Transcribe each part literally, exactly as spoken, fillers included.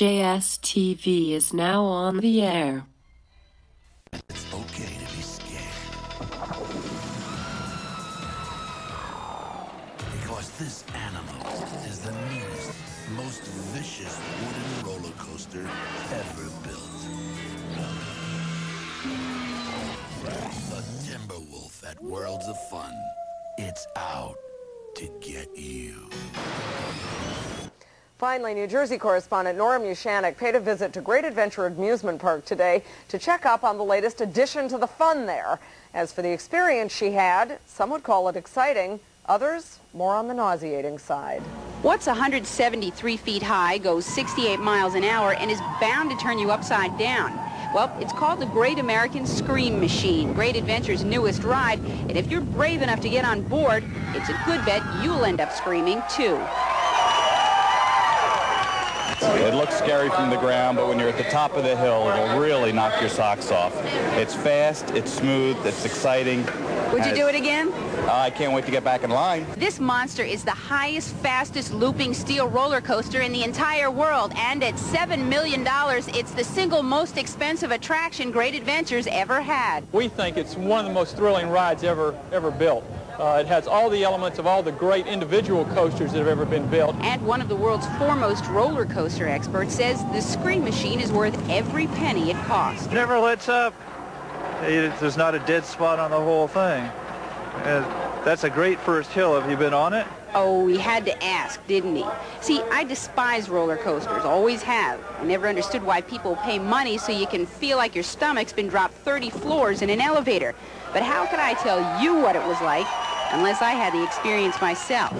J S T V is now on the air. It's okay to be scared. Because this animal is the meanest, most vicious wooden roller coaster ever built. The Timber Wolf at Worlds of Fun. It's out to get you. Finally, New Jersey correspondent Nora Mushanic paid a visit to Great Adventure Amusement Park today to check up on the latest addition to the fun there. As for the experience she had, some would call it exciting, others more on the nauseating side. What's one hundred seventy-three feet high, goes sixty-eight miles an hour, and is bound to turn you upside down? Well, it's called the Great American Scream Machine, Great Adventure's newest ride, and if you're brave enough to get on board, it's a good bet you'll end up screaming too. It looks scary from the ground, but when you're at the top of the hill, it'll really knock your socks off. It's fast, it's smooth, it's exciting. Would you do it again? Uh, I can't wait to get back in line. This monster is the highest, fastest looping steel roller coaster in the entire world, and at seven million dollars, it's the single most expensive attraction Great Adventure's ever had. We think it's one of the most thrilling rides ever, ever built. Uh, it has all the elements of all the great individual coasters that have ever been built. And one of the world's foremost roller coaster experts says the Scream Machine is worth every penny it costs. It never lets up. It, there's not a dead spot on the whole thing. Uh, that's a great first hill. Have you been on it? Oh, he had to ask, didn't he? See, I despise roller coasters, always have. I never understood why people pay money so you can feel like your stomach's been dropped thirty floors in an elevator. But how could I tell you what it was like unless I had the experience myself?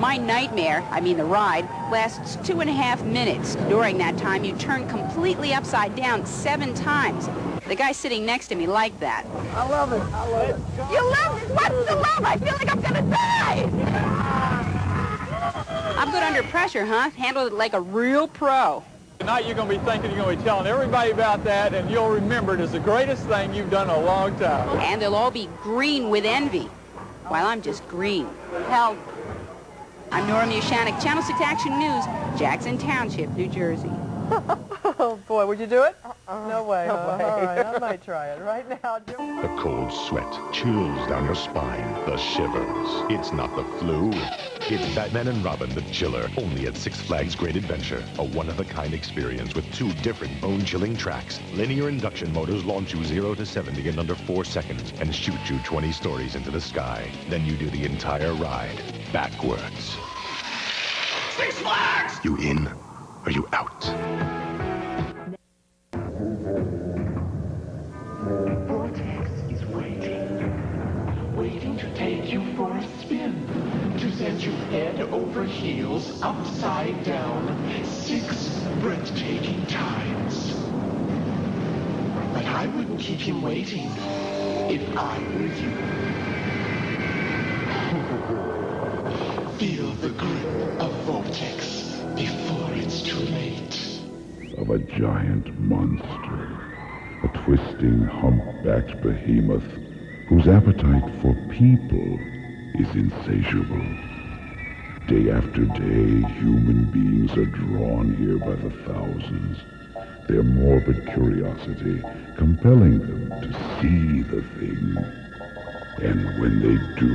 My nightmare, I mean the ride, lasts two and a half minutes. During that time, you turn completely upside down seven times. The guy sitting next to me liked that. I love it. I love it. You love it? What's the love? I feel like I'm going to die! I'm good under pressure, huh? Handled it like a real pro. Tonight you're going to be thinking, you're going to be telling everybody about that, and you'll remember it as the greatest thing you've done in a long time. And they'll all be green with envy, while I'm just green. Hell, I'm Nora Mushanic, Channel six Action News, Jackson Township, New Jersey. Oh, boy, would you do it? Uh-uh. No way. No uh, way. All right, I might try it right now. The cold sweat chills down your spine, the shivers. It's not the flu. It's Batman and Robin the Chiller, only at Six Flags Great Adventure. A one-of-a-kind experience with two different bone-chilling tracks. Linear induction motors launch you zero to seventy in under four seconds and shoot you twenty stories into the sky. Then you do the entire ride backwards. Six Flags! You in? Are you out? Vortex is waiting, waiting to take you for a spin, to send you head over heels, upside down, six breathtaking times. But I wouldn't keep him waiting if I were you. Feel the grip of Vortex. Before it's too late. Of a giant monster, a twisting, humpbacked behemoth whose appetite for people is insatiable. Day after day, human beings are drawn here by the thousands, their morbid curiosity compelling them to see the thing. And when they do...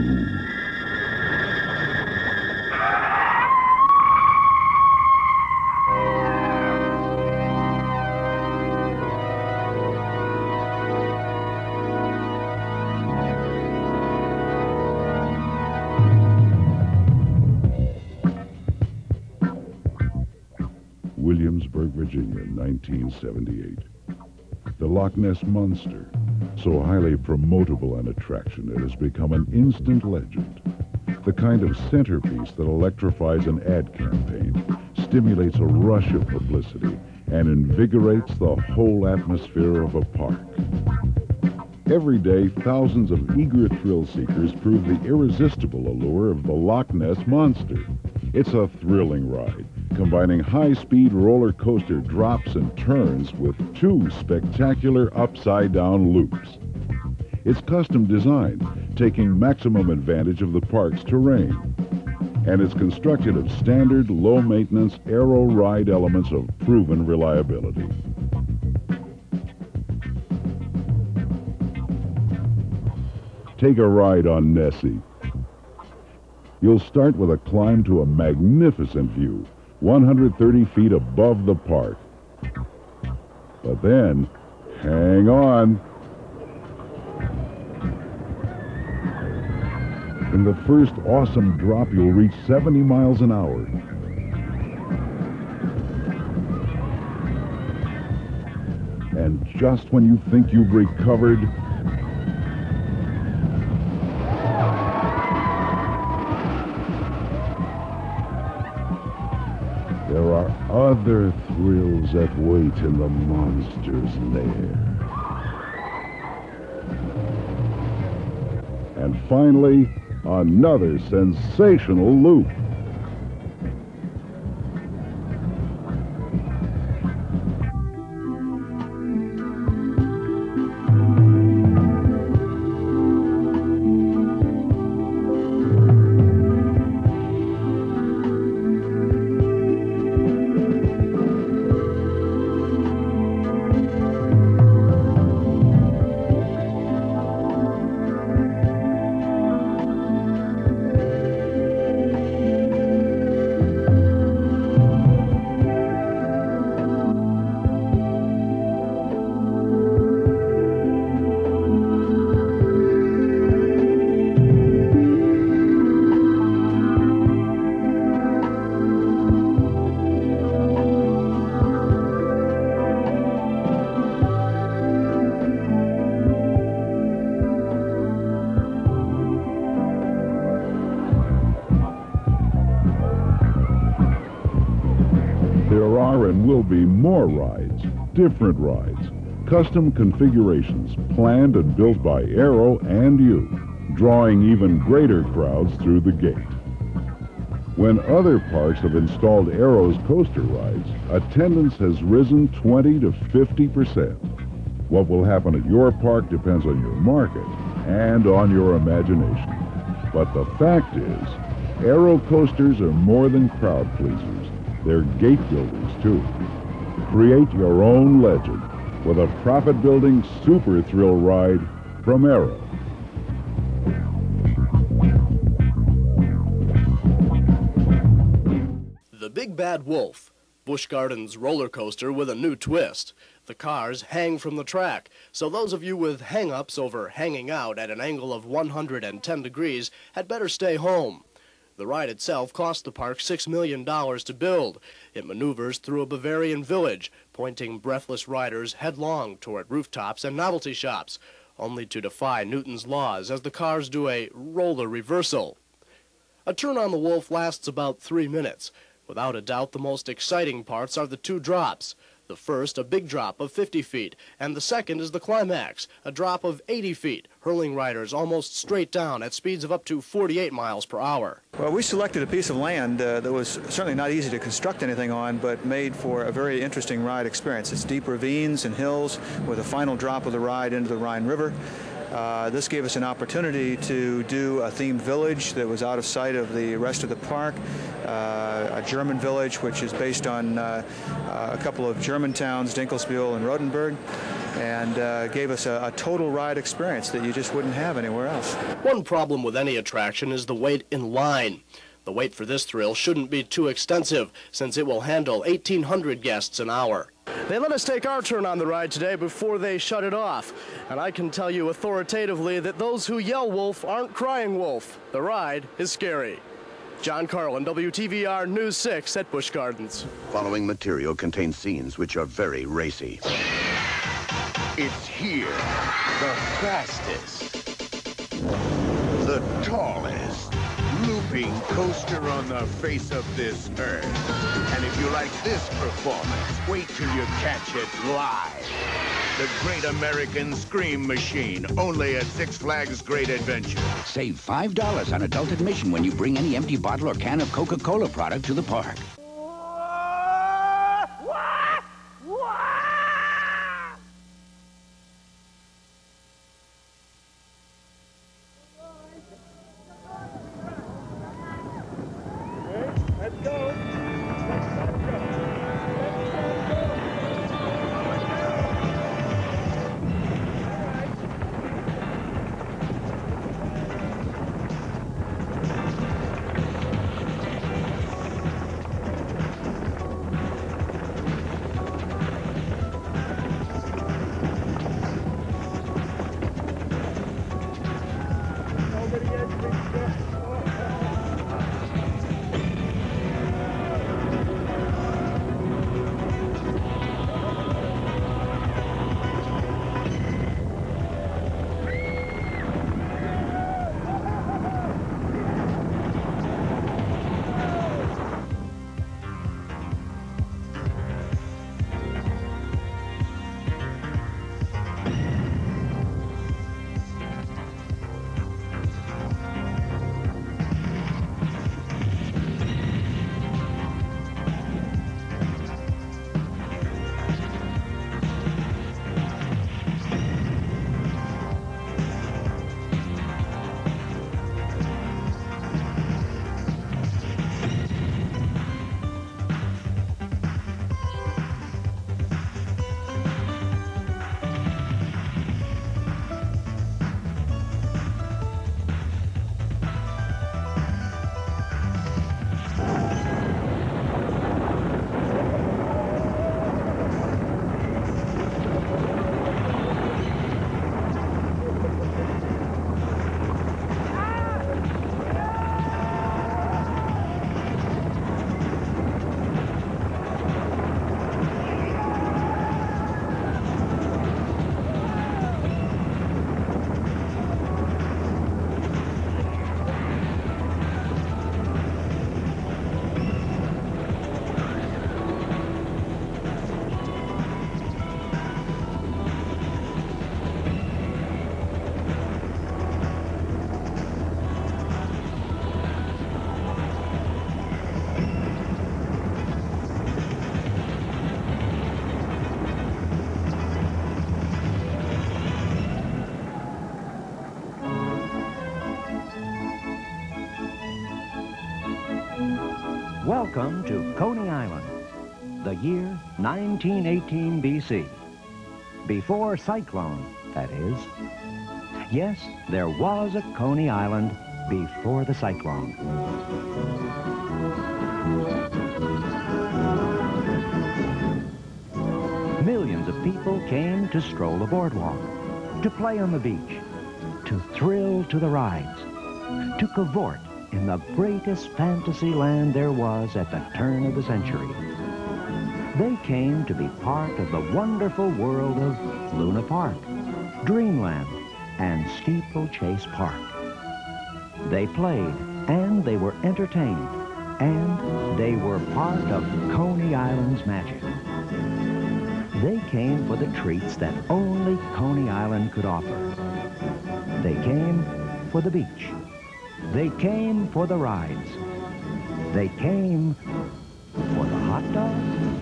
Virginia, nineteen seventy-eight. The Loch Ness Monster, so highly promotable an attraction it has become an instant legend. The kind of centerpiece that electrifies an ad campaign, stimulates a rush of publicity, and invigorates the whole atmosphere of a park. Every day, thousands of eager thrill seekers prove the irresistible allure of the Loch Ness Monster. It's a thrilling ride, combining high-speed roller coaster drops and turns with two spectacular upside-down loops. It's custom designed, taking maximum advantage of the park's terrain. and is constructed of standard, low-maintenance Arrow ride elements of proven reliability. Take a ride on Nessie. You'll start with a climb to a magnificent view, one hundred thirty feet above the park. But then, hang on. In the first awesome drop, you'll reach seventy miles an hour. And just when you think you've recovered, there are other thrills that wait in the monster's lair. And finally, another sensational loop. Be more rides, different rides, custom configurations planned and built by Arrow and you, drawing even greater crowds through the gate. When other parks have installed Arrow's coaster rides, attendance has risen twenty to fifty percent. What will happen at your park depends on your market and on your imagination. But the fact is, Arrow coasters are more than crowd pleasers. They're gate builders, too. Create your own legend with a profit-building super thrill ride from Arrow. The Big Bad Wolf, Busch Gardens roller coaster with a new twist. The cars hang from the track, so those of you with hang-ups over hanging out at an angle of one hundred ten degrees had better stay home. The ride itself cost the park six million dollars to build. It maneuvers through a Bavarian village, pointing breathless riders headlong toward rooftops and novelty shops, only to defy Newton's laws as the cars do a roller reversal. A turn on the Wolf lasts about three minutes. Without a doubt, the most exciting parts are the two drops. The first, a big drop of fifty feet, and the second is the climax, a drop of eighty feet, hurling riders almost straight down at speeds of up to forty-eight miles per hour. Well, we selected a piece of land uh, that was certainly not easy to construct anything on, but made for a very interesting ride experience. It's deep ravines and hills with a final drop of the ride into the Rhine River. Uh, this gave us an opportunity to do a themed village that was out of sight of the rest of the park, uh, a German village which is based on uh, uh, a couple of German towns, Dinkelsbühl and Rotenburg, and uh, gave us a, a total ride experience that you just wouldn't have anywhere else. One problem with any attraction is the wait in line. The wait for this thrill shouldn't be too extensive, since it will handle eighteen hundred guests an hour. They let us take our turn on the ride today before they shut it off. And I can tell you authoritatively that those who yell wolf aren't crying wolf. The ride is scary. John Carlin, W T V R News six at Busch Gardens. Following material contains scenes which are very racy. It's here. The fastest. The tallest. Looping coaster on the face of this earth. And if you like this performance, wait till you catch it live. The Great American Scream Machine, only at Six Flags Great Adventure. Save five dollars on adult admission when you bring any empty bottle or can of Coca-Cola product to the park. Welcome to Coney Island, the year nineteen eighteen B C. Before Cyclone, that is. Yes, there was a Coney Island before the Cyclone. Millions of people came to stroll the boardwalk, to play on the beach, to thrill to the rides, to cavort in the greatest fantasy land there was at the turn of the century. They came to be part of the wonderful world of Luna Park, Dreamland, and Steeplechase Park. They played, and they were entertained, and they were part of Coney Island's magic. They came for the treats that only Coney Island could offer. They came for the beach. They came for the rides. They came for the hot dogs.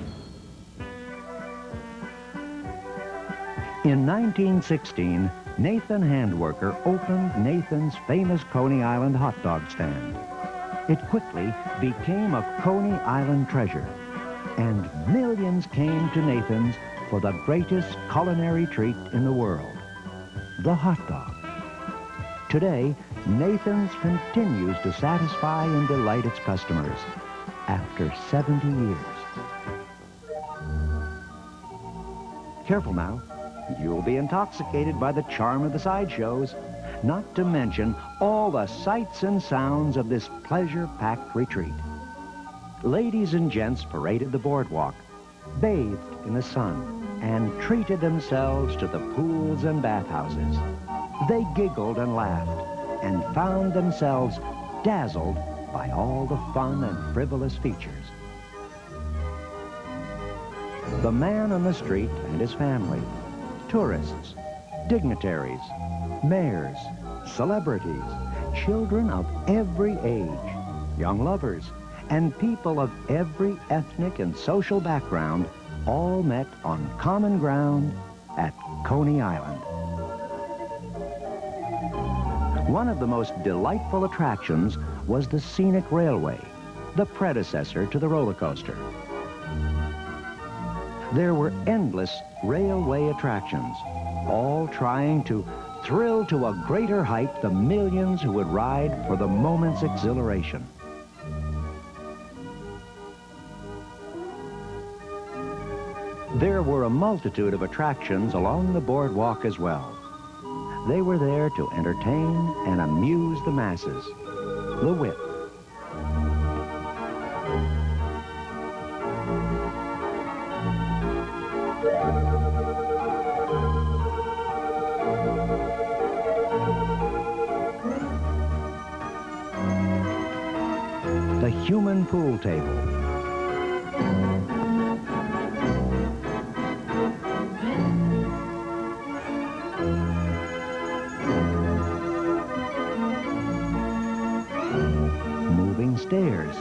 In nineteen sixteen, Nathan Handwerker opened Nathan's famous Coney Island hot dog stand. It quickly became a Coney Island treasure, and millions came to Nathan's for the greatest culinary treat in the world, the hot dog. Today, Nathan's continues to satisfy and delight its customers after seventy years. Careful now. You'll be intoxicated by the charm of the sideshows, not to mention all the sights and sounds of this pleasure-packed retreat. Ladies and gents paraded the boardwalk, bathed in the sun, and treated themselves to the pools and bathhouses. They giggled and laughed, and found themselves dazzled by all the fun and frivolous features. The man on the street and his family, tourists, dignitaries, mayors, celebrities, children of every age, young lovers, and people of every ethnic and social background all met on common ground at Coney Island. One of the most delightful attractions was the scenic railway, the predecessor to the roller coaster. There were endless railway attractions, all trying to thrill to a greater height the millions who would ride for the moment's exhilaration. There were a multitude of attractions along the boardwalk as well. They were there to entertain and amuse the masses. The Whip, the Human Pool Table, moving stairs,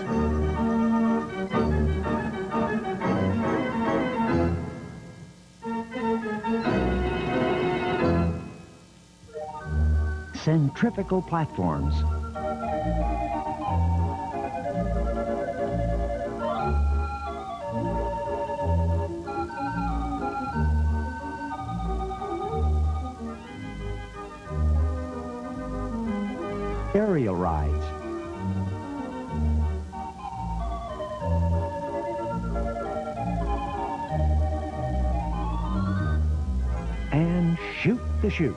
centrifugal platforms, aerial rides, and shoot the chutes.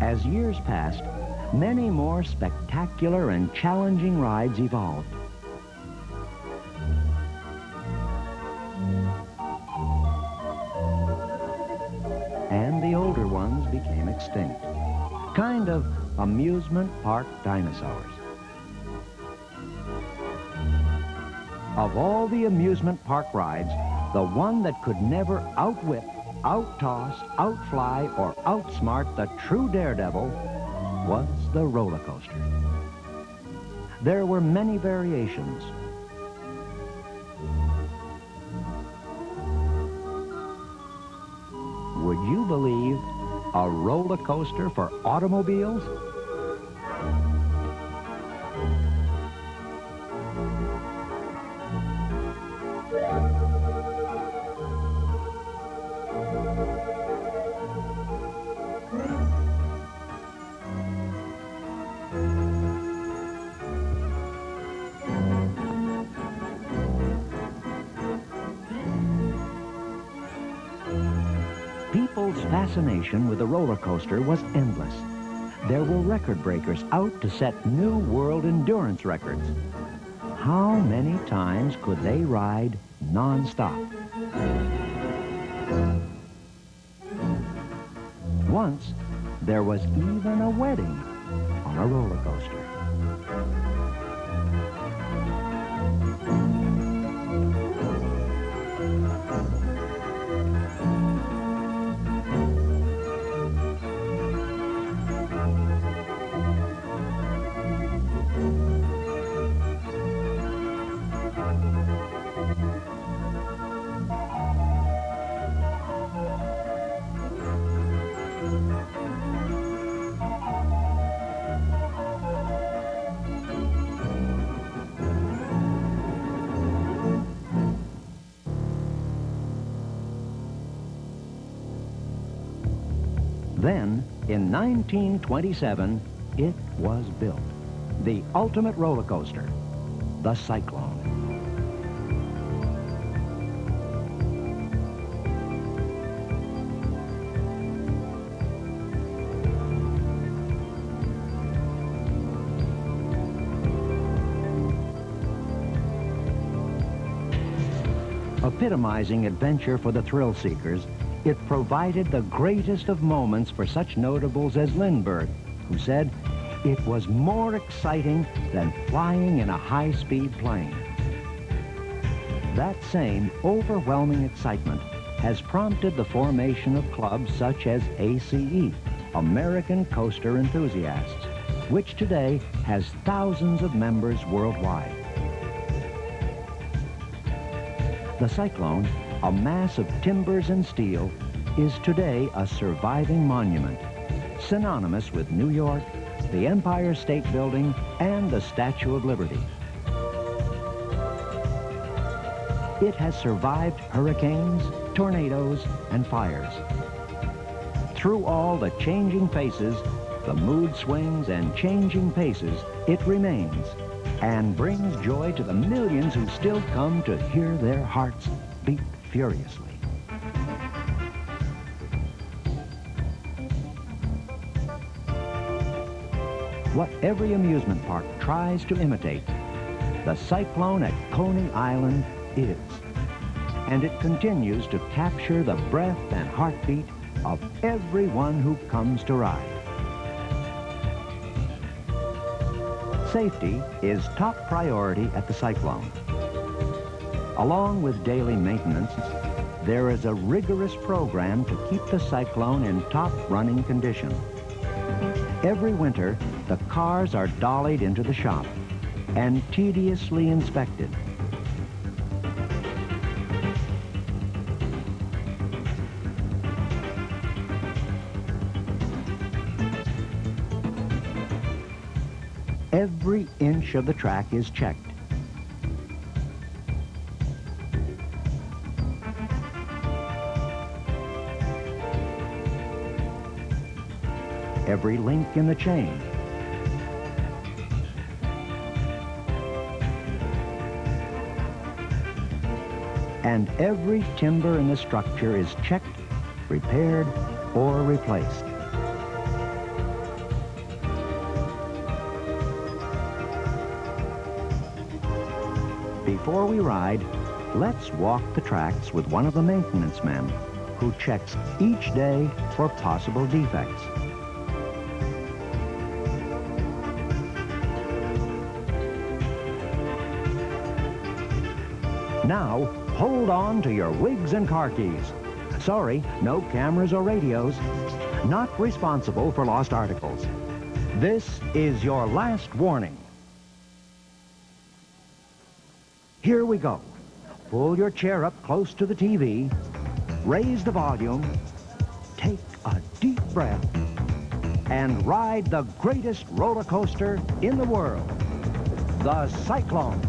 As years passed, many more spectacular and challenging rides evolved. And the older ones became extinct, kind of amusement park dinosaurs. Of all the amusement park rides, the one that could never outwhip, out-toss, out-fly, or outsmart the true daredevil was the roller coaster. There were many variations. would you believe, a roller coaster for automobiles? People's fascination with the roller coaster was endless. There were record breakers out to set new world endurance records. How many times could they ride non-stop? Once, there was even a wedding on a roller coaster. Then, in nineteen twenty-seven, it was built. The ultimate roller coaster, the Cyclone. Epitomizing adventure for the thrill seekers, it provided the greatest of moments for such notables as Lindbergh, who said, "It was more exciting than flying in a high-speed plane." That same overwhelming excitement has prompted the formation of clubs such as A C E, American Coaster Enthusiasts, which today has thousands of members worldwide. The Cyclone, a mass of timbers and steel, is today a surviving monument, synonymous with New York, the Empire State Building, and the Statue of Liberty. It has survived hurricanes, tornadoes, and fires. Through all the changing faces, the mood swings and changing paces, it remains and brings joy to the millions who still come to hear their hearts beat furiously. What every amusement park tries to imitate, the Cyclone at Coney Island is. And it continues to capture the breath and heartbeat of everyone who comes to ride. Safety is top priority at the Cyclone. Along with daily maintenance, there is a rigorous program to keep the Cyclone in top running condition. Every winter, the cars are dollied into the shop and tediously inspected. Every inch of the track is checked. Every link in the chain, and every timber in the structure is checked, repaired, or replaced. Before we ride, let's walk the tracks with one of the maintenance men, who checks each day for possible defects. Now, hold on to your wigs and car keys. Sorry, no cameras or radios. Not responsible for lost articles. This is your last warning. Here we go. Pull your chair up close to the T V. Raise the volume. take a deep breath and ride the greatest roller coaster in the world, the Cyclone.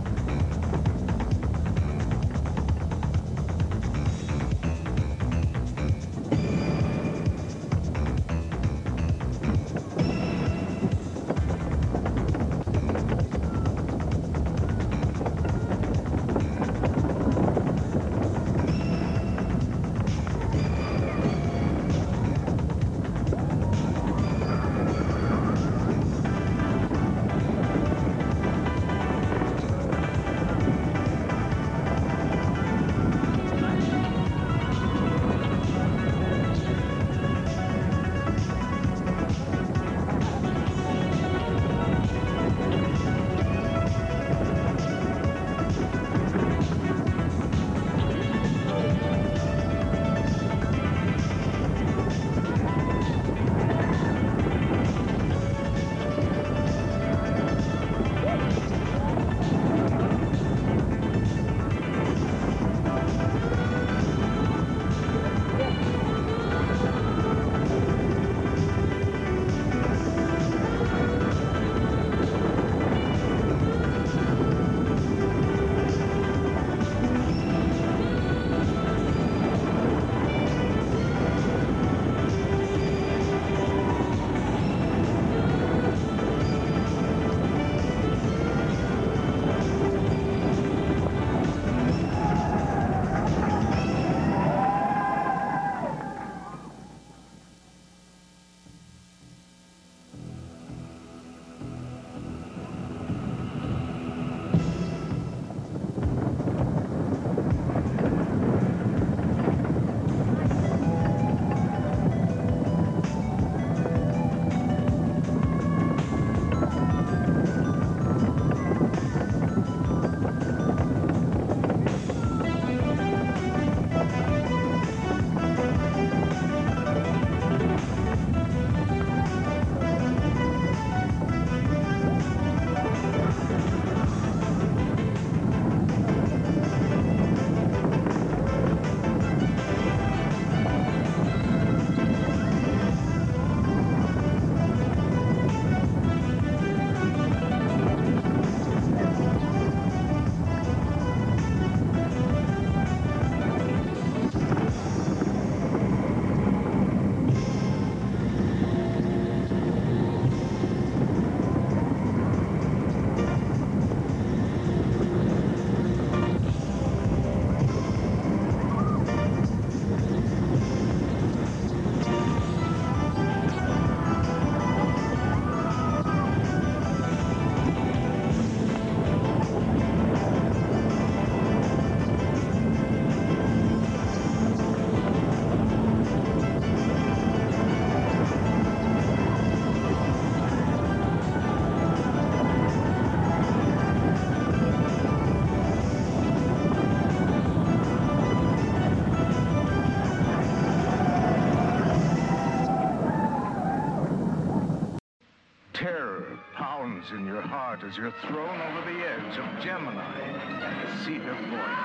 In your heart as you're thrown over the edge of Gemini and the Cedar Point.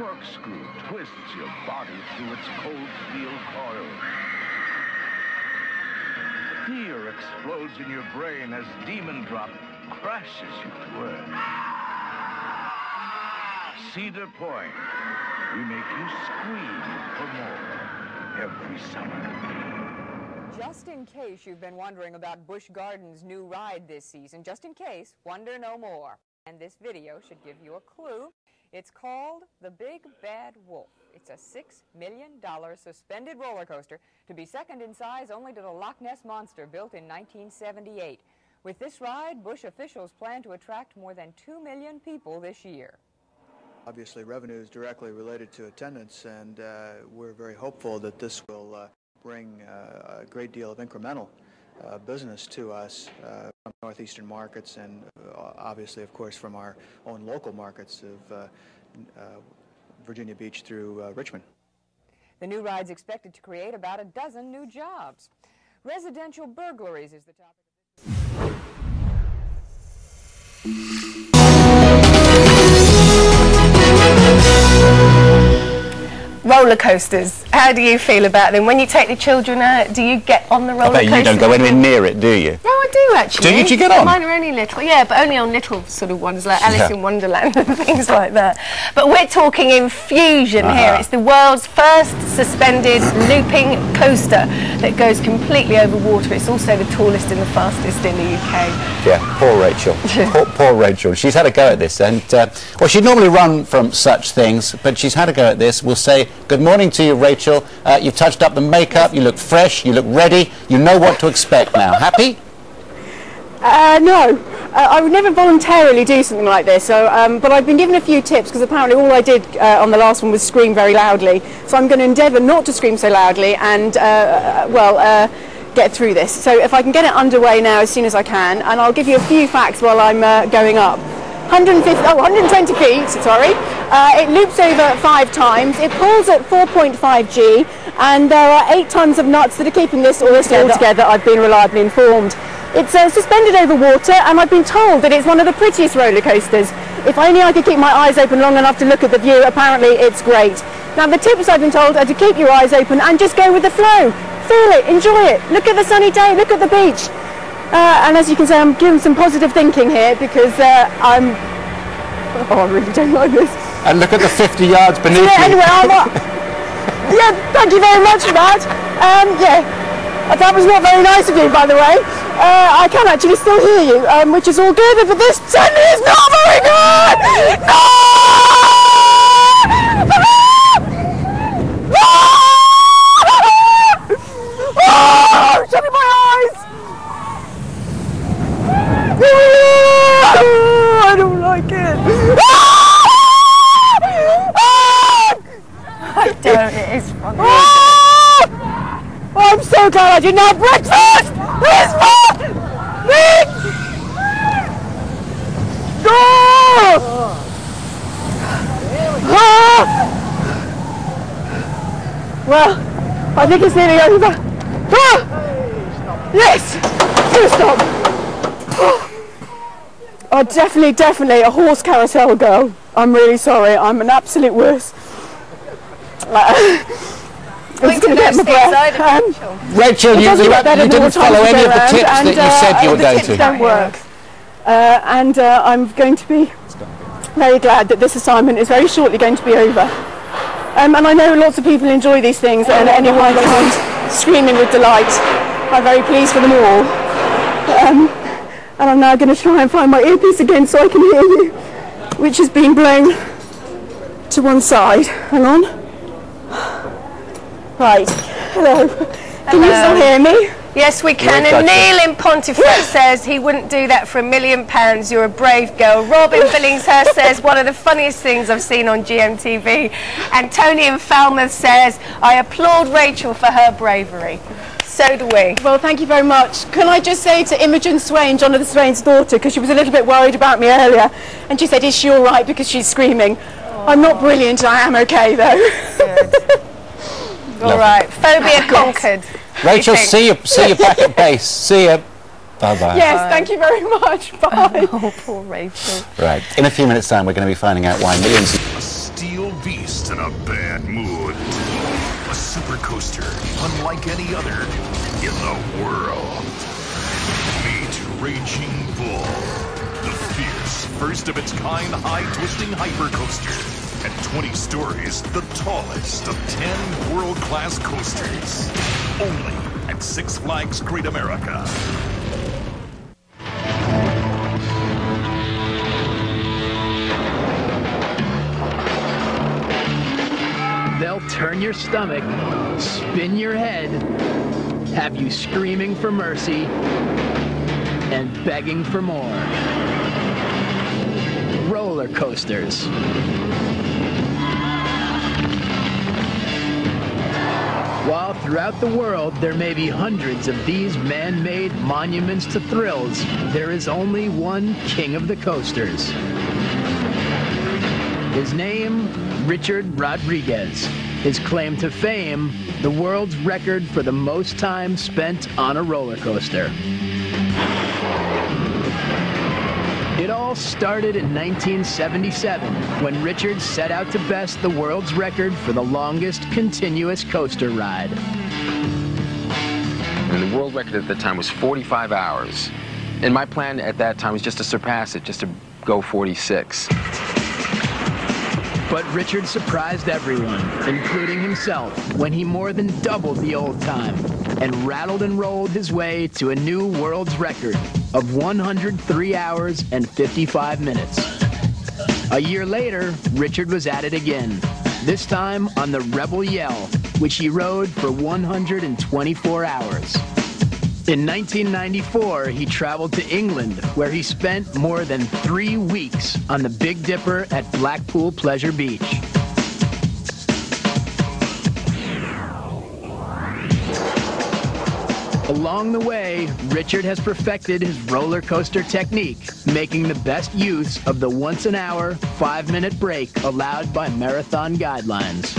Corkscrew twists your body through its cold steel coils. Fear explodes in your brain as Demon Drop crashes you to earth. Cedar Point, we make you scream for more every summer. Just in case you've been wondering about Busch Gardens' new ride this season, just in case, wonder no more. And this video should give you a clue. It's called The Big Bad Wolf. It's a six million dollar suspended roller coaster to be second in size only to the Loch Ness Monster, built in nineteen seventy-eight. With this ride, Busch officials plan to attract more than two million people this year. Obviously, revenue is directly related to attendance, and uh, we're very hopeful that this will uh bring uh, a great deal of incremental uh, business to us uh, from northeastern markets and uh, obviously, of course, from our own local markets of uh, uh, Virginia Beach through uh, Richmond. The new ride's expected to create about a dozen new jobs. Residential burglaries is the topic of this. roller coasters. How do you feel about them? When you take the children out, do you get on the roller coaster? I bet you don't go anywhere near it, do you? No, I do actually. Do you, do you get on? Mine are only little, yeah, but only on little sort of ones like Alice yeah. in Wonderland and things like that. But we're talking Infusion uh-huh. here. It's the world's first suspended looping coaster that goes completely over water. It's also the tallest and the fastest in the U K. Yeah, poor Rachel. poor, poor Rachel. She's had a go at this, and uh, well, she'd normally run from such things, but she's had a go at this. We'll say good morning to you, Rachel. Uh, you've touched up the makeup. You look fresh. You look ready. You know what to expect now. Happy? Uh, no, uh, I would never voluntarily do something like this, so, um, but I've been given a few tips because apparently all I did uh, on the last one was scream very loudly. So I'm going to endeavour not to scream so loudly and, uh, well, uh, get through this. So if I can get it underway now as soon as I can, and I'll give you a few facts while I'm uh, going up. one hundred fifty, oh, one hundred twenty feet, sorry. Uh, it loops over five times. It pulls at four point five G, and there are eight tons of nuts that are keeping this all together. together. I've been reliably informed. It's uh, suspended over water, and I've been told that it's one of the prettiest roller coasters. If only I could keep my eyes open long enough to look at the view, apparently it's great. Now the tips I've been told are to keep your eyes open and just go with the flow. Feel it, enjoy it, look at the sunny day, look at the beach. Uh, and as you can see, I'm doing some positive thinking here because uh, I'm... Oh, I really don't like this. And look at the fifty yards beneath yeah, anyway, I'm not... Yeah, thank you very much for that. Um, yeah. That was not very nice of you, by the way. Uh, I can actually still hear you, um, which is all good, but this sentence is not very good! No! Oh, shut in my eyes! I don't like it. I don't, it is funny. I'm so glad I didn't have breakfast! This one! This! Oh! Ah! Well, I think it's nearly over. Ah! Yes! Two stop! Oh, definitely, definitely a horse carousel girl. I'm really sorry, I'm an absolute worse. Like, I'm going to get my breath. Um, Rachel, you, you, you didn't follow any of the tips and, uh, that you said you were going to. The tips don't work. Uh, and uh, I'm going to be very glad that this assignment is very shortly going to be over. Um, and I know lots of people enjoy these things and anyone is screaming with delight. I'm very pleased for them all. Um, and I'm now going to try and find my earpiece again so I can hear you, which has been blown to one side. Hang on. Right. Hello. Can Hello. you still hear me? Yes, we can. And Neil in Pontefract says he wouldn't do that for a million pounds. You're a brave girl. Rob in Billingshurst says one of the funniest things I've seen on G M T V. And Tony in Falmouth says I applaud Rachel for her bravery. So do we. Well, thank you very much. Can I just say to Imogen Swain, Jonathan Swain's daughter, because she was a little bit worried about me earlier, and she said, "Is she all right?" because she's screaming. Aww. I'm not brilliant. I am okay though. All right, phobia conquered. Rachel, see you, see you back at base. See you. Bye-bye. Yes, Bye. thank you very much. Bye. Oh, poor Rachel. Right, in a few minutes' time, we're going to be finding out why millions... A steel beast in a bad mood. A super coaster unlike any other in the world. Meet Raging Bull. The fierce, first of its kind, high-twisting hypercoaster. At twenty stories, the tallest of ten world-class coasters. Only at Six Flags Great America. They'll turn your stomach, spin your head, have you screaming for mercy, and begging for more. Roller coasters. While throughout the world there may be hundreds of these man-made monuments to thrills, there is only one king of the coasters. His name, Richard Rodriguez. His claim to fame, the world's record for the most time spent on a roller coaster. It all started in nineteen seventy-seven when Richard set out to best the world's record for the longest continuous coaster ride. And the world record at the time was forty-five hours. And my plan at that time was just to surpass it, just to go forty-six. But Richard surprised everyone, including himself, when he more than doubled the old time and rattled and rolled his way to a new world's record of one hundred three hours and fifty-five minutes. A year later, Richard was at it again, this time on the Rebel Yell, which he rode for one hundred twenty-four hours. In nineteen ninety-four, he traveled to England, where he spent more than three weeks on the Big Dipper at Blackpool Pleasure Beach. Along the way, Richard has perfected his roller coaster technique, making the best use of the once-an-hour, five-minute break allowed by marathon guidelines.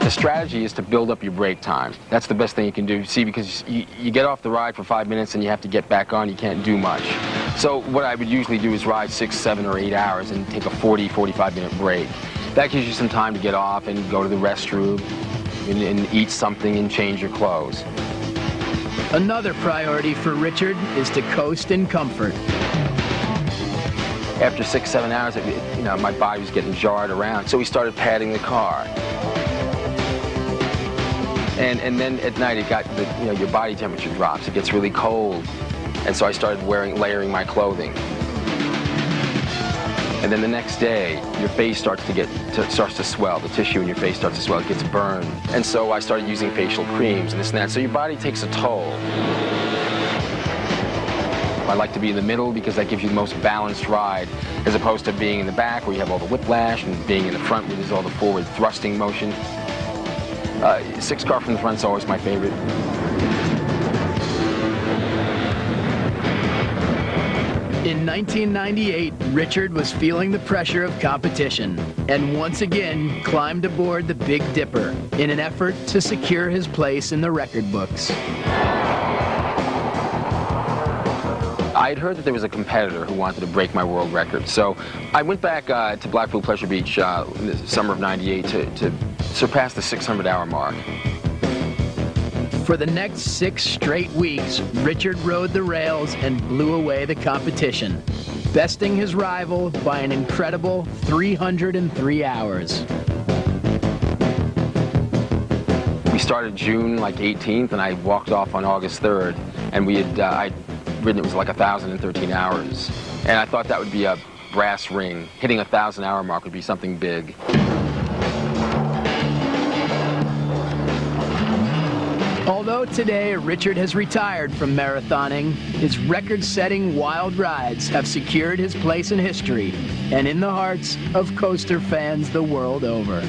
The strategy is to build up your brake time. That's the best thing you can do. See, because you, you get off the ride for five minutes and you have to get back on, you can't do much. So what I would usually do is ride six, seven, or eight hours and take a forty, forty-five minute break. That gives you some time to get off and go to the restroom and, and eat something and change your clothes. Another priority for Richard is to coast in comfort. After six, seven hours, it, you know, my body was getting jarred around, so we started padding the car. And, and then at night, it got, the, you know, your body temperature drops, it gets really cold. And so I started wearing, layering my clothing. And then the next day, your face starts to get, to, starts to swell. The tissue in your face starts to swell, it gets burned. And so I started using facial creams and this and that. So your body takes a toll. I like to be in the middle because that gives you the most balanced ride, as opposed to being in the back where you have all the whiplash and being in the front where there's all the forward thrusting motion. Uh, six car from the front is always my favorite. In nineteen ninety-eight, Richard was feeling the pressure of competition and once again climbed aboard the Big Dipper in an effort to secure his place in the record books. I had heard that there was a competitor who wanted to break my world record, so I went back uh, to Blackpool Pleasure Beach uh, in the summer of ninety-eight to, to surpass the six hundred hour mark. For the next six straight weeks, Richard rode the rails and blew away the competition, besting his rival by an incredible three hundred three hours. We started June like eighteenth, and I walked off on August third, and we had, uh, I'd ridden, it was like one thousand thirteen hours. And I thought that would be a brass ring. Hitting a one thousand hour mark would be something big. Although today Richard has retired from marathoning, his record-setting wild rides have secured his place in history and in the hearts of coaster fans the world over.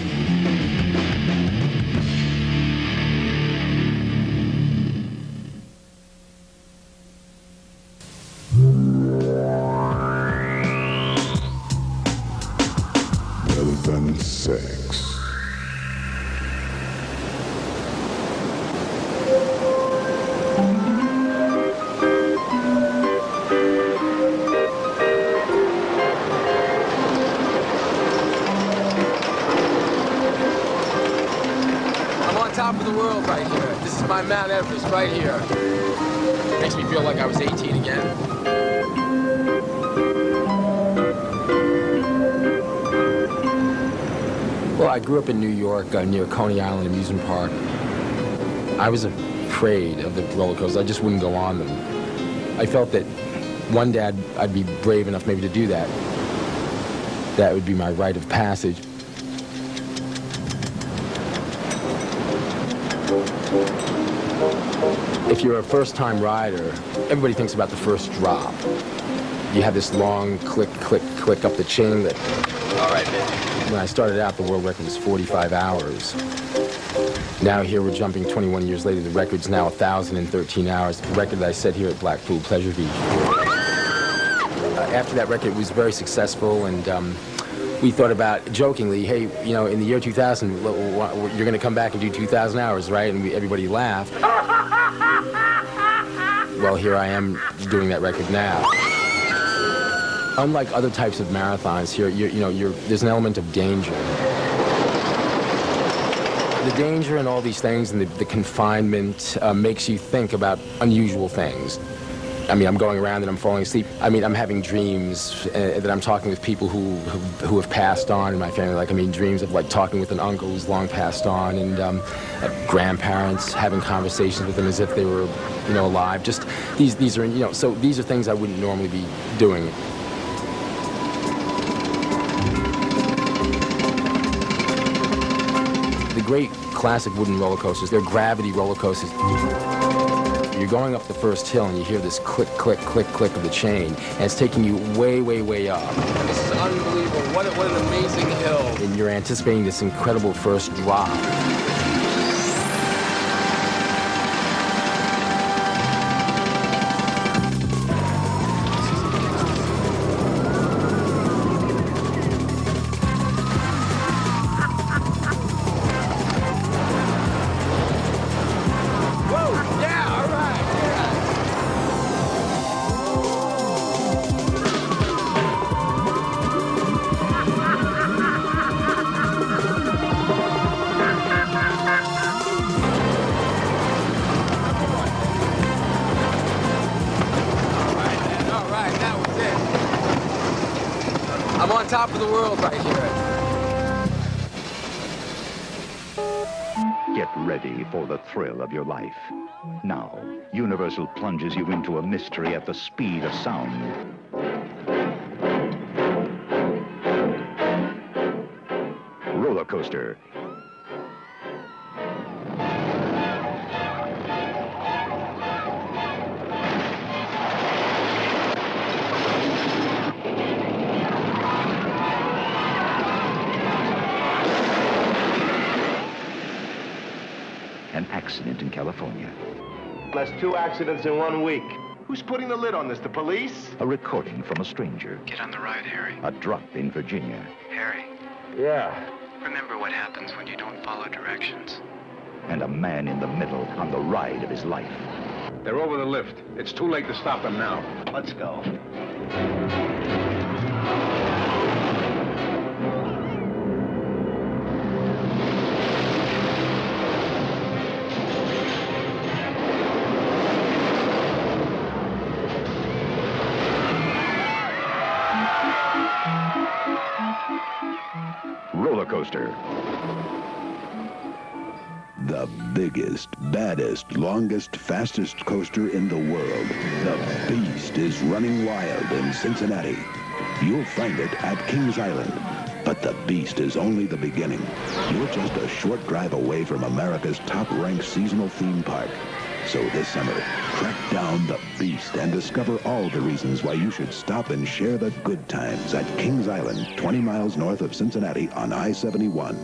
Right here. Makes me feel like I was eighteen again. Well, I grew up in New York uh, near Coney Island Amusement Park. I was afraid of the roller coasters. I just wouldn't go on them. I felt that one day I'd, I'd be brave enough maybe to do that. That would be my rite of passage. If you're a first-time rider, everybody thinks about the first drop. You have this long click, click, click up the chain that... All right, man. When I started out, the world record was forty-five hours. Now here we're jumping twenty-one years later. The record's now one thousand thirteen hours. The record that I set here at Blackpool Pleasure Beach. uh, after that record, it was very successful, and um, we thought about, jokingly, hey, you know, in the year two thousand, you're going to come back and do two thousand hours, right? And we, everybody laughed. well, here I am doing that record now. Unlike other types of marathons, here, you, you know, you're, there's an element of danger. The danger and all these things and the, the confinement uh, makes you think about unusual things. I mean, I'm going around and I'm falling asleep. I mean, I'm having dreams uh, that I'm talking with people who, who who have passed on in my family. Like, I mean, dreams of, like, talking with an uncle who's long passed on, and um, uh, grandparents, having conversations with them as if they were, you know, alive. Just these, these are, you know, so these are things I wouldn't normally be doing. The great classic wooden roller coasters, they're gravity roller coasters. You're going up the first hill and you hear this click, click, click, click of the chain, and it's taking you way, way, way up. This is unbelievable. What, a, what an amazing hill. And you're anticipating this incredible first drop. Now, Universal plunges you into a mystery at the speed of sound. Roller coaster. Accident in California. That's two accidents in one week. Who's putting the lid on this? The police? A recording from a stranger. Get on the ride, Harry. A drop in Virginia. Harry. Yeah. Remember what happens when you don't follow directions. And a man in the middle on the ride of his life. They're over the lift. It's too late to stop them now. Let's go. The biggest, baddest, longest, fastest coaster in the world, The Beast, is running wild in Cincinnati. You'll find it at Kings Island. But The Beast is only the beginning. You're just a short drive away from America's top-ranked seasonal theme park. So this summer, track down The Beast and discover all the reasons why you should stop and share the good times at Kings Island, twenty miles north of Cincinnati on I seventy-one.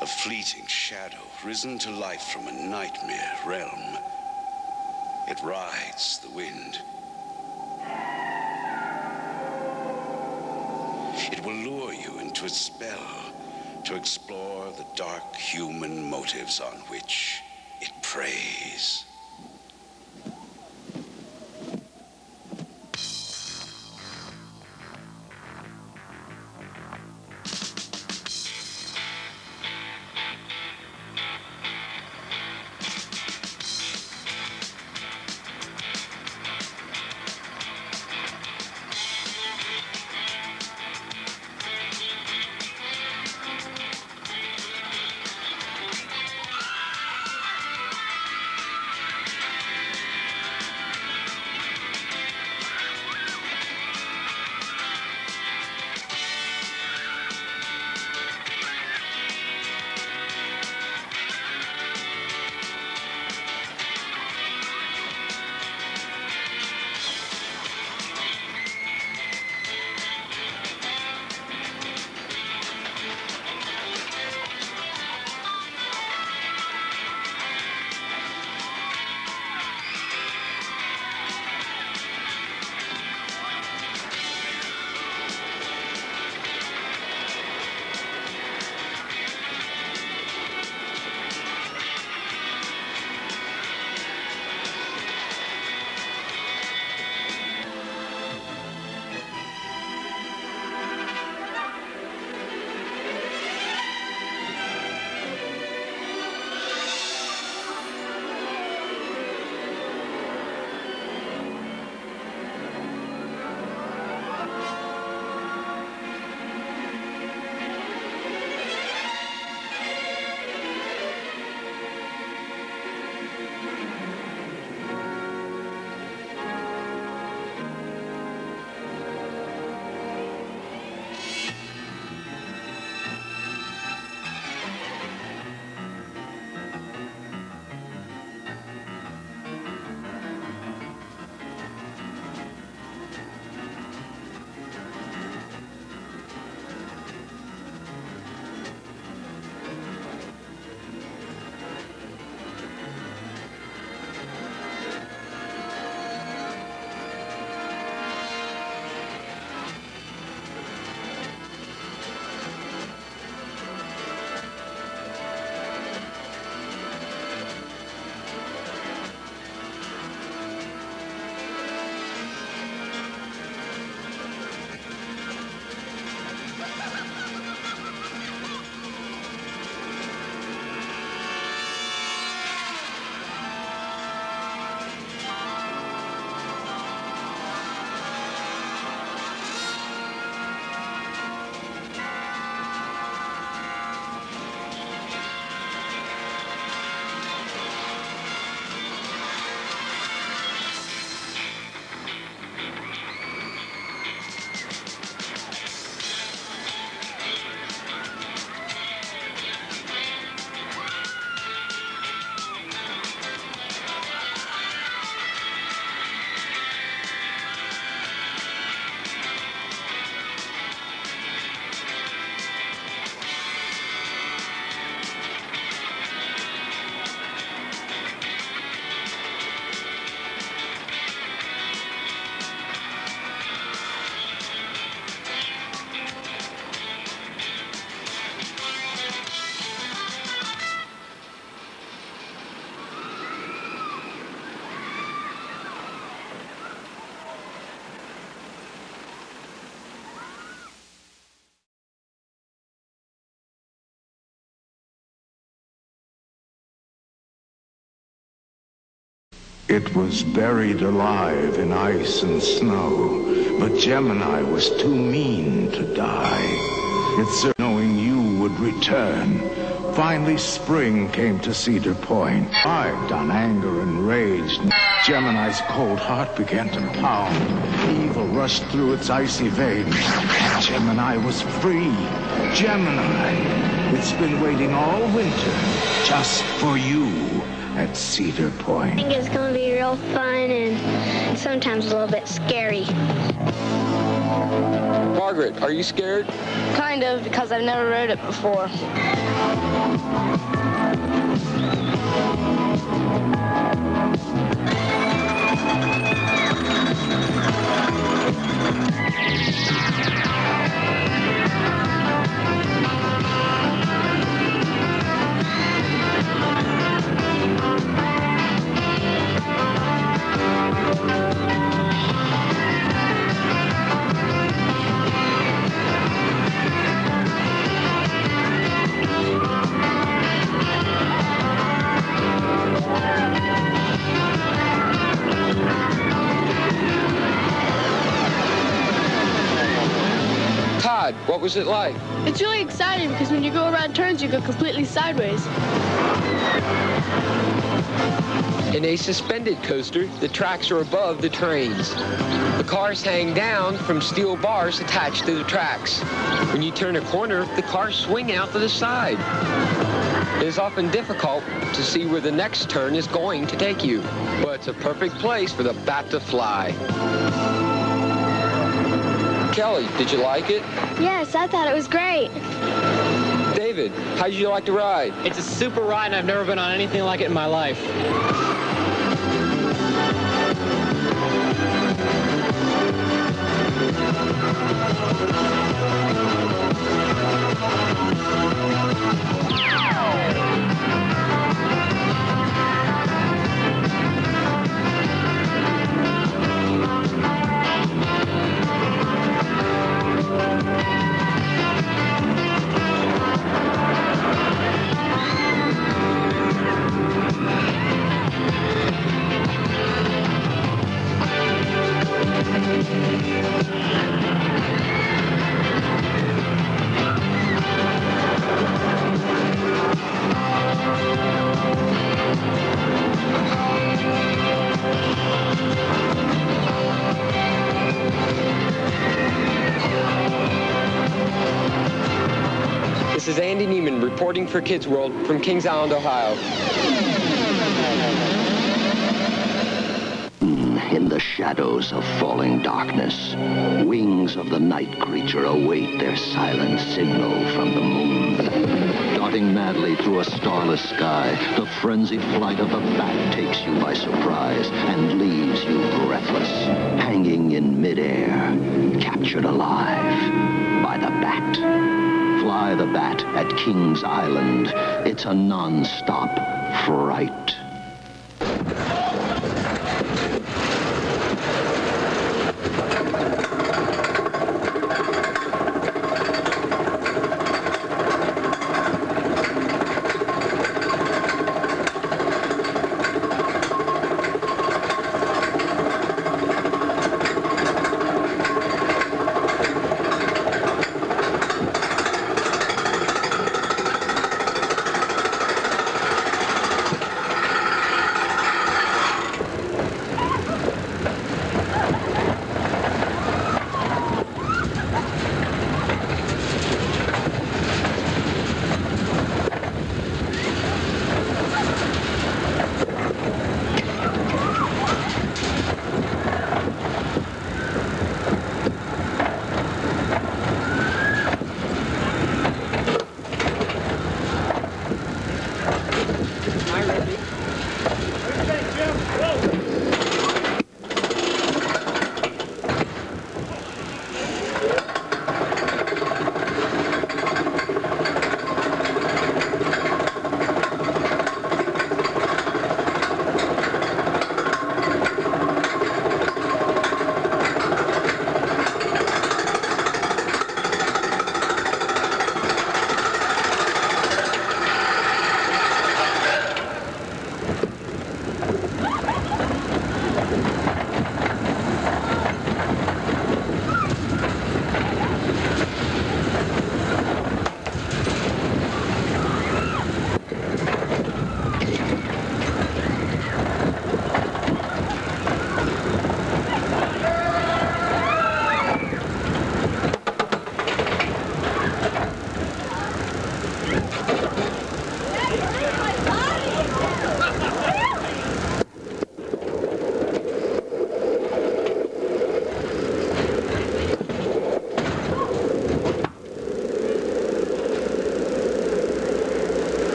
A fleeting shadow risen to life from a nightmare realm. It rides the wind. It will lure you into its spell to explore the dark human motives on which it preys. It was buried alive in ice and snow, but Gemini was too mean to die. It's knowing you would return. Finally, spring came to Cedar Point. Arrived on anger and rage, Gemini's cold heart began to pound. Evil rushed through its icy veins. Gemini was free. Gemini. It's been waiting all winter just for you at Cedar Point. I think it's going to be real fun and sometimes a little bit scary. Margaret, are you scared? Kind of, because I've never rode it before. What was it like? It's really exciting because when you go around turns, you go completely sideways. In a suspended coaster, the tracks are above the trains. The cars hang down from steel bars attached to the tracks. When you turn a corner, the cars swing out to the side. It is often difficult to see where the next turn is going to take you, but it's a perfect place for the bat to fly. Kelly, did you like it? Yes, I thought it was great. David, how did you like the ride? It's a super ride, and I've never been on anything like it in my life. This is Andy Neiman reporting for Kids World from Kings Island, Ohio. In the shadows of falling darkness, wings of the night creature await their silent signal from the moon. Darting madly through a starless sky, the frenzied flight of the bat takes you by surprise and leaves you breathless, hanging in midair, captured alive by the bat. Fly the bat at Kings Island. It's a non-stop fright.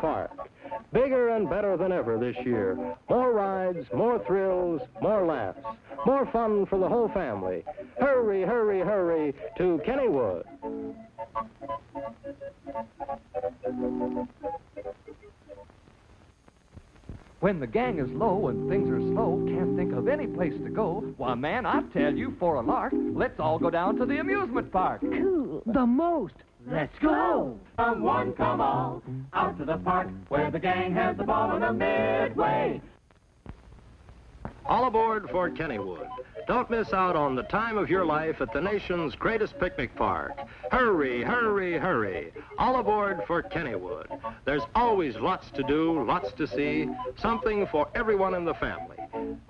Park. Bigger and better than ever this year. More rides, more thrills, more laughs, more fun for the whole family. Hurry, hurry, hurry to Kennywood. When the gang is low and things are slow, can't think of any place to go, why, man, I tell you, for a lark, let's all go down to the amusement park. Cool. The most. Let's go. From one, come all, out to the park, where the gang has the ball in the midway. All aboard for Kennywood. Don't miss out on the time of your life at the nation's greatest picnic park. Hurry, hurry, hurry. All aboard for Kennywood. There's always lots to do, lots to see, something for everyone in the family.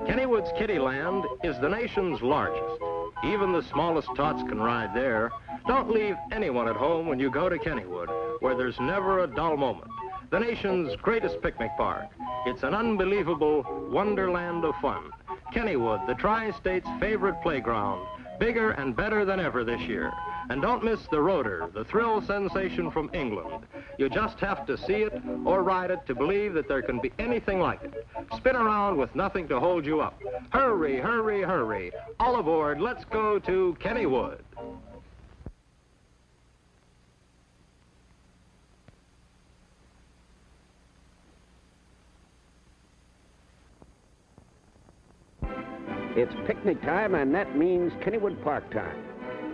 Kennywood's Kittyland is the nation's largest. Even the smallest tots can ride there. Don't leave anyone at home when you go to Kennywood, where there's never a dull moment. The nation's greatest picnic park. It's an unbelievable wonderland of fun. Kennywood, the tri-state's favorite playground, bigger and better than ever this year. And don't miss the rotor, the thrill sensation from England. You just have to see it or ride it to believe that there can be anything like it. Spin around with nothing to hold you up. Hurry, hurry, hurry. All aboard, let's go to Kennywood. It's picnic time, and that means Kennywood Park time.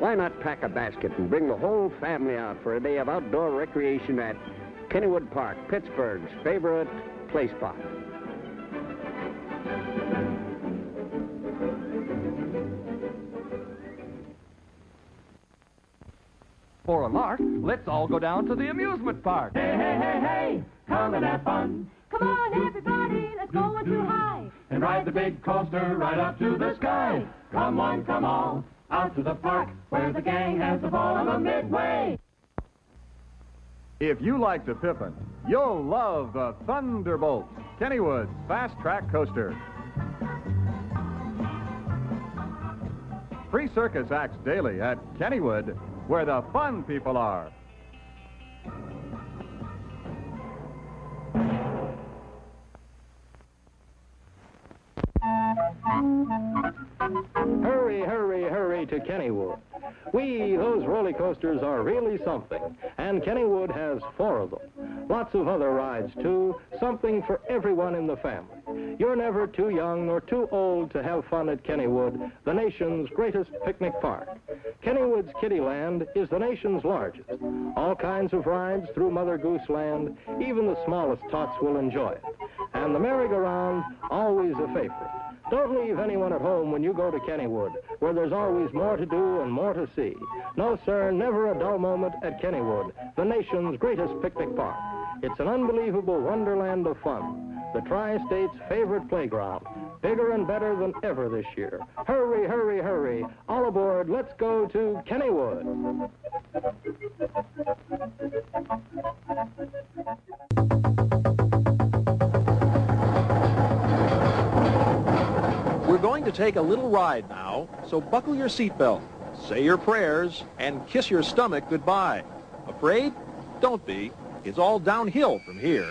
Why not pack a basket and bring the whole family out for a day of outdoor recreation at Kennywood Park, Pittsburgh's favorite play spot? For a lark, let's all go down to the amusement park. Hey, hey, hey, hey, come and have fun. Come on, everybody, let's go one too high. And ride the big coaster right up to the sky. Come on, come on, out to the park where the gang has the ball on the midway. If you like the Pippin, you'll love the Thunderbolt, Kennywood's Fast Track Coaster. Free circus acts daily at Kennywood, where the fun people are. Hurry, hurry, hurry to Kennywood. Wee, those roller coasters are really something, and Kennywood has four of them. Lots of other rides, too, something for everyone in the family. You're never too young nor too old to have fun at Kennywood, the nation's greatest picnic park. Kennywood's Kittyland is the nation's largest. All kinds of rides through Mother Goose Land, even the smallest tots will enjoy it. And the merry-go-round, always a favorite. Don't leave anyone at home when you go to Kennywood, where there's always more to do and more to see. No, sir, never a dull moment at Kennywood, the nation's greatest picnic park. It's an unbelievable wonderland of fun, the tri-state's favorite playground, bigger and better than ever this year. Hurry, hurry, hurry. All aboard, let's go to Kennywood. We're going to take a little ride now, so buckle your seatbelt, say your prayers, and kiss your stomach goodbye. Afraid? Don't be. It's all downhill from here.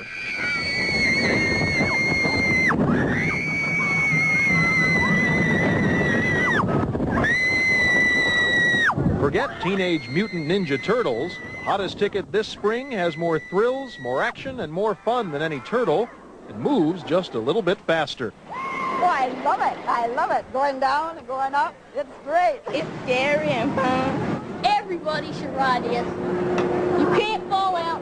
Forget Teenage Mutant Ninja Turtles. The hottest ticket this spring has more thrills, more action, and more fun than any turtle, and moves just a little bit faster. Oh, I love it. I love it. Going down and going up. It's great. It's scary and fun. Everybody should ride this. You can't fall out.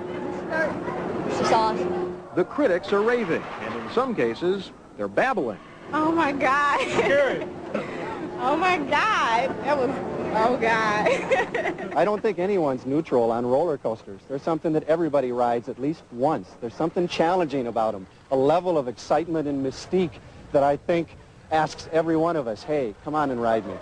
It's just awesome. The critics are raving, and in some cases, they're babbling. Oh, my God. Scary. Oh, my God. That was, oh, God. I don't think anyone's neutral on roller coasters. There's something that everybody rides at least once. There's something challenging about them, a level of excitement and mystique that I think asks every one of us, hey, come on and ride me.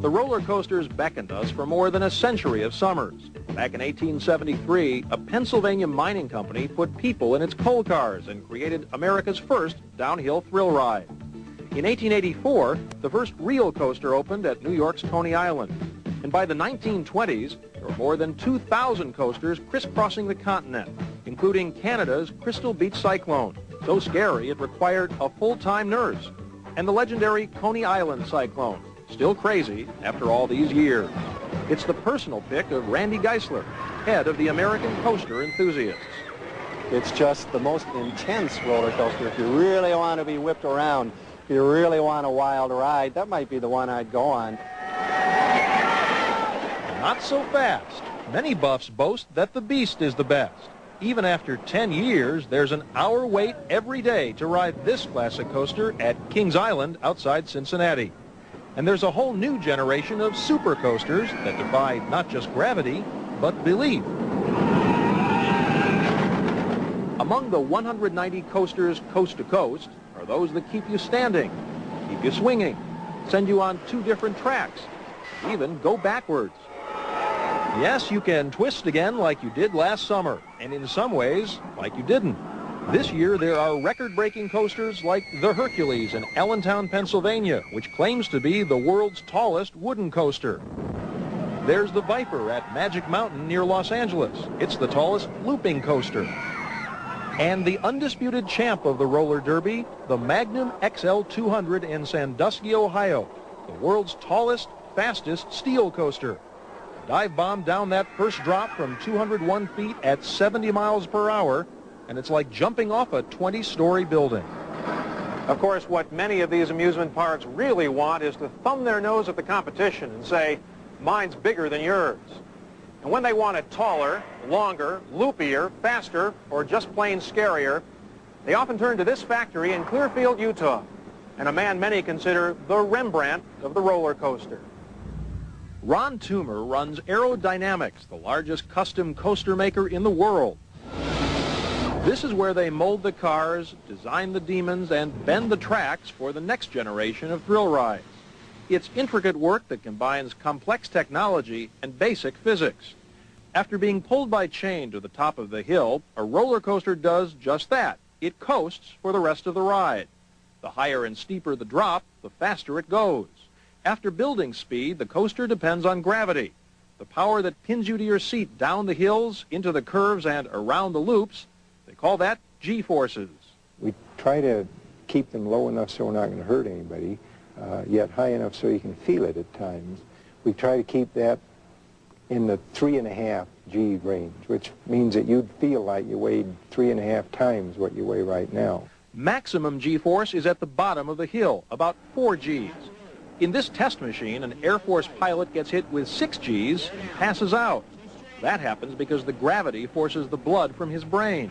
The roller coasters beckoned us for more than a century of summers. Back in eighteen seventy-three, a Pennsylvania mining company put people in its coal cars and created America's first downhill thrill ride. In eighteen eighty-four, the first real coaster opened at New York's Coney Island. And by the nineteen twenties, there were more than two thousand coasters crisscrossing the continent, including Canada's Crystal Beach Cyclone, so scary it required a full-time nurse, and the legendary Coney Island Cyclone, still crazy after all these years. It's the personal pick of Randy Geisler, head of the American Coaster Enthusiasts. It's just the most intense roller coaster. If you really want to be whipped around, if you really want a wild ride, that might be the one I'd go on. Not so fast. Many buffs boast that The Beast is the best. Even after ten years, there's an hour wait every day to ride this classic coaster at Kings Island outside Cincinnati. And there's a whole new generation of super coasters that defy not just gravity, but belief. Among the one hundred ninety coasters coast to coast are those that keep you standing, keep you swinging, send you on two different tracks, even go backwards. Yes, you can twist again like you did last summer, and in some ways, like you didn't. This year, there are record-breaking coasters like the Hercules in Allentown, Pennsylvania, which claims to be the world's tallest wooden coaster. There's the Viper at Magic Mountain near Los Angeles. It's the tallest looping coaster. And the undisputed champ of the roller derby, the Magnum X L two hundred in Sandusky, Ohio, the world's tallest, fastest steel coaster. Dive bomb down that first drop from two hundred one feet at seventy miles per hour, and it's like jumping off a twenty-story building. Of course, what many of these amusement parks really want is to thumb their nose at the competition and say, mine's bigger than yours. And when they want it taller, longer, loopier, faster, or just plain scarier, they often turn to this factory in Clearfield, Utah, and a man many consider the Rembrandt of the roller coaster. Ron Toomer runs Aerodynamics, the largest custom coaster maker in the world. This is where they mold the cars, design the demons, and bend the tracks for the next generation of thrill rides. It's intricate work that combines complex technology and basic physics. After being pulled by chain to the top of the hill, a roller coaster does just that. It coasts for the rest of the ride. The higher and steeper the drop, the faster it goes. After building speed, the coaster depends on gravity. The power that pins you to your seat down the hills, into the curves, and around the loops, they call that G-forces. We try to keep them low enough so we're not going to hurt anybody, uh, yet high enough so you can feel it at times. We try to keep that in the three and a half G range, which means that you'd feel like you weighed three and a half times what you weigh right now. Maximum G-force is at the bottom of the hill, about four Gs. In this test machine, an Air Force pilot gets hit with six Gs and passes out. That happens because the gravity forces the blood from his brain.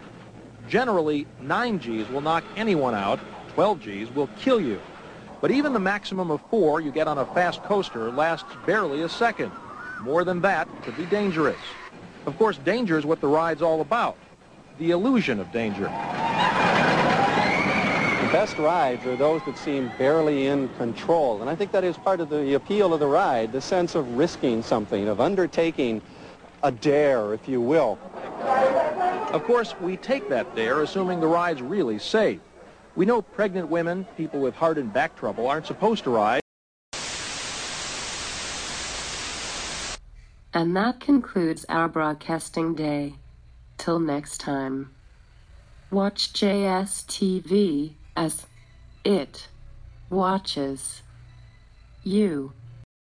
Generally, nine Gs will knock anyone out, twelve Gs will kill you. But even the maximum of four you get on a fast coaster lasts barely a second. More than that could be dangerous. Of course, danger is what the ride's all about, the illusion of danger. The best rides are those that seem barely in control, and I think that is part of the appeal of the ride, the sense of risking something, of undertaking a dare, if you will. Of course, we take that dare assuming the ride's really safe. We know pregnant women, people with heart and back trouble aren't supposed to ride. And that concludes our broadcasting day. Till next time. Watch J S T V as it watches you.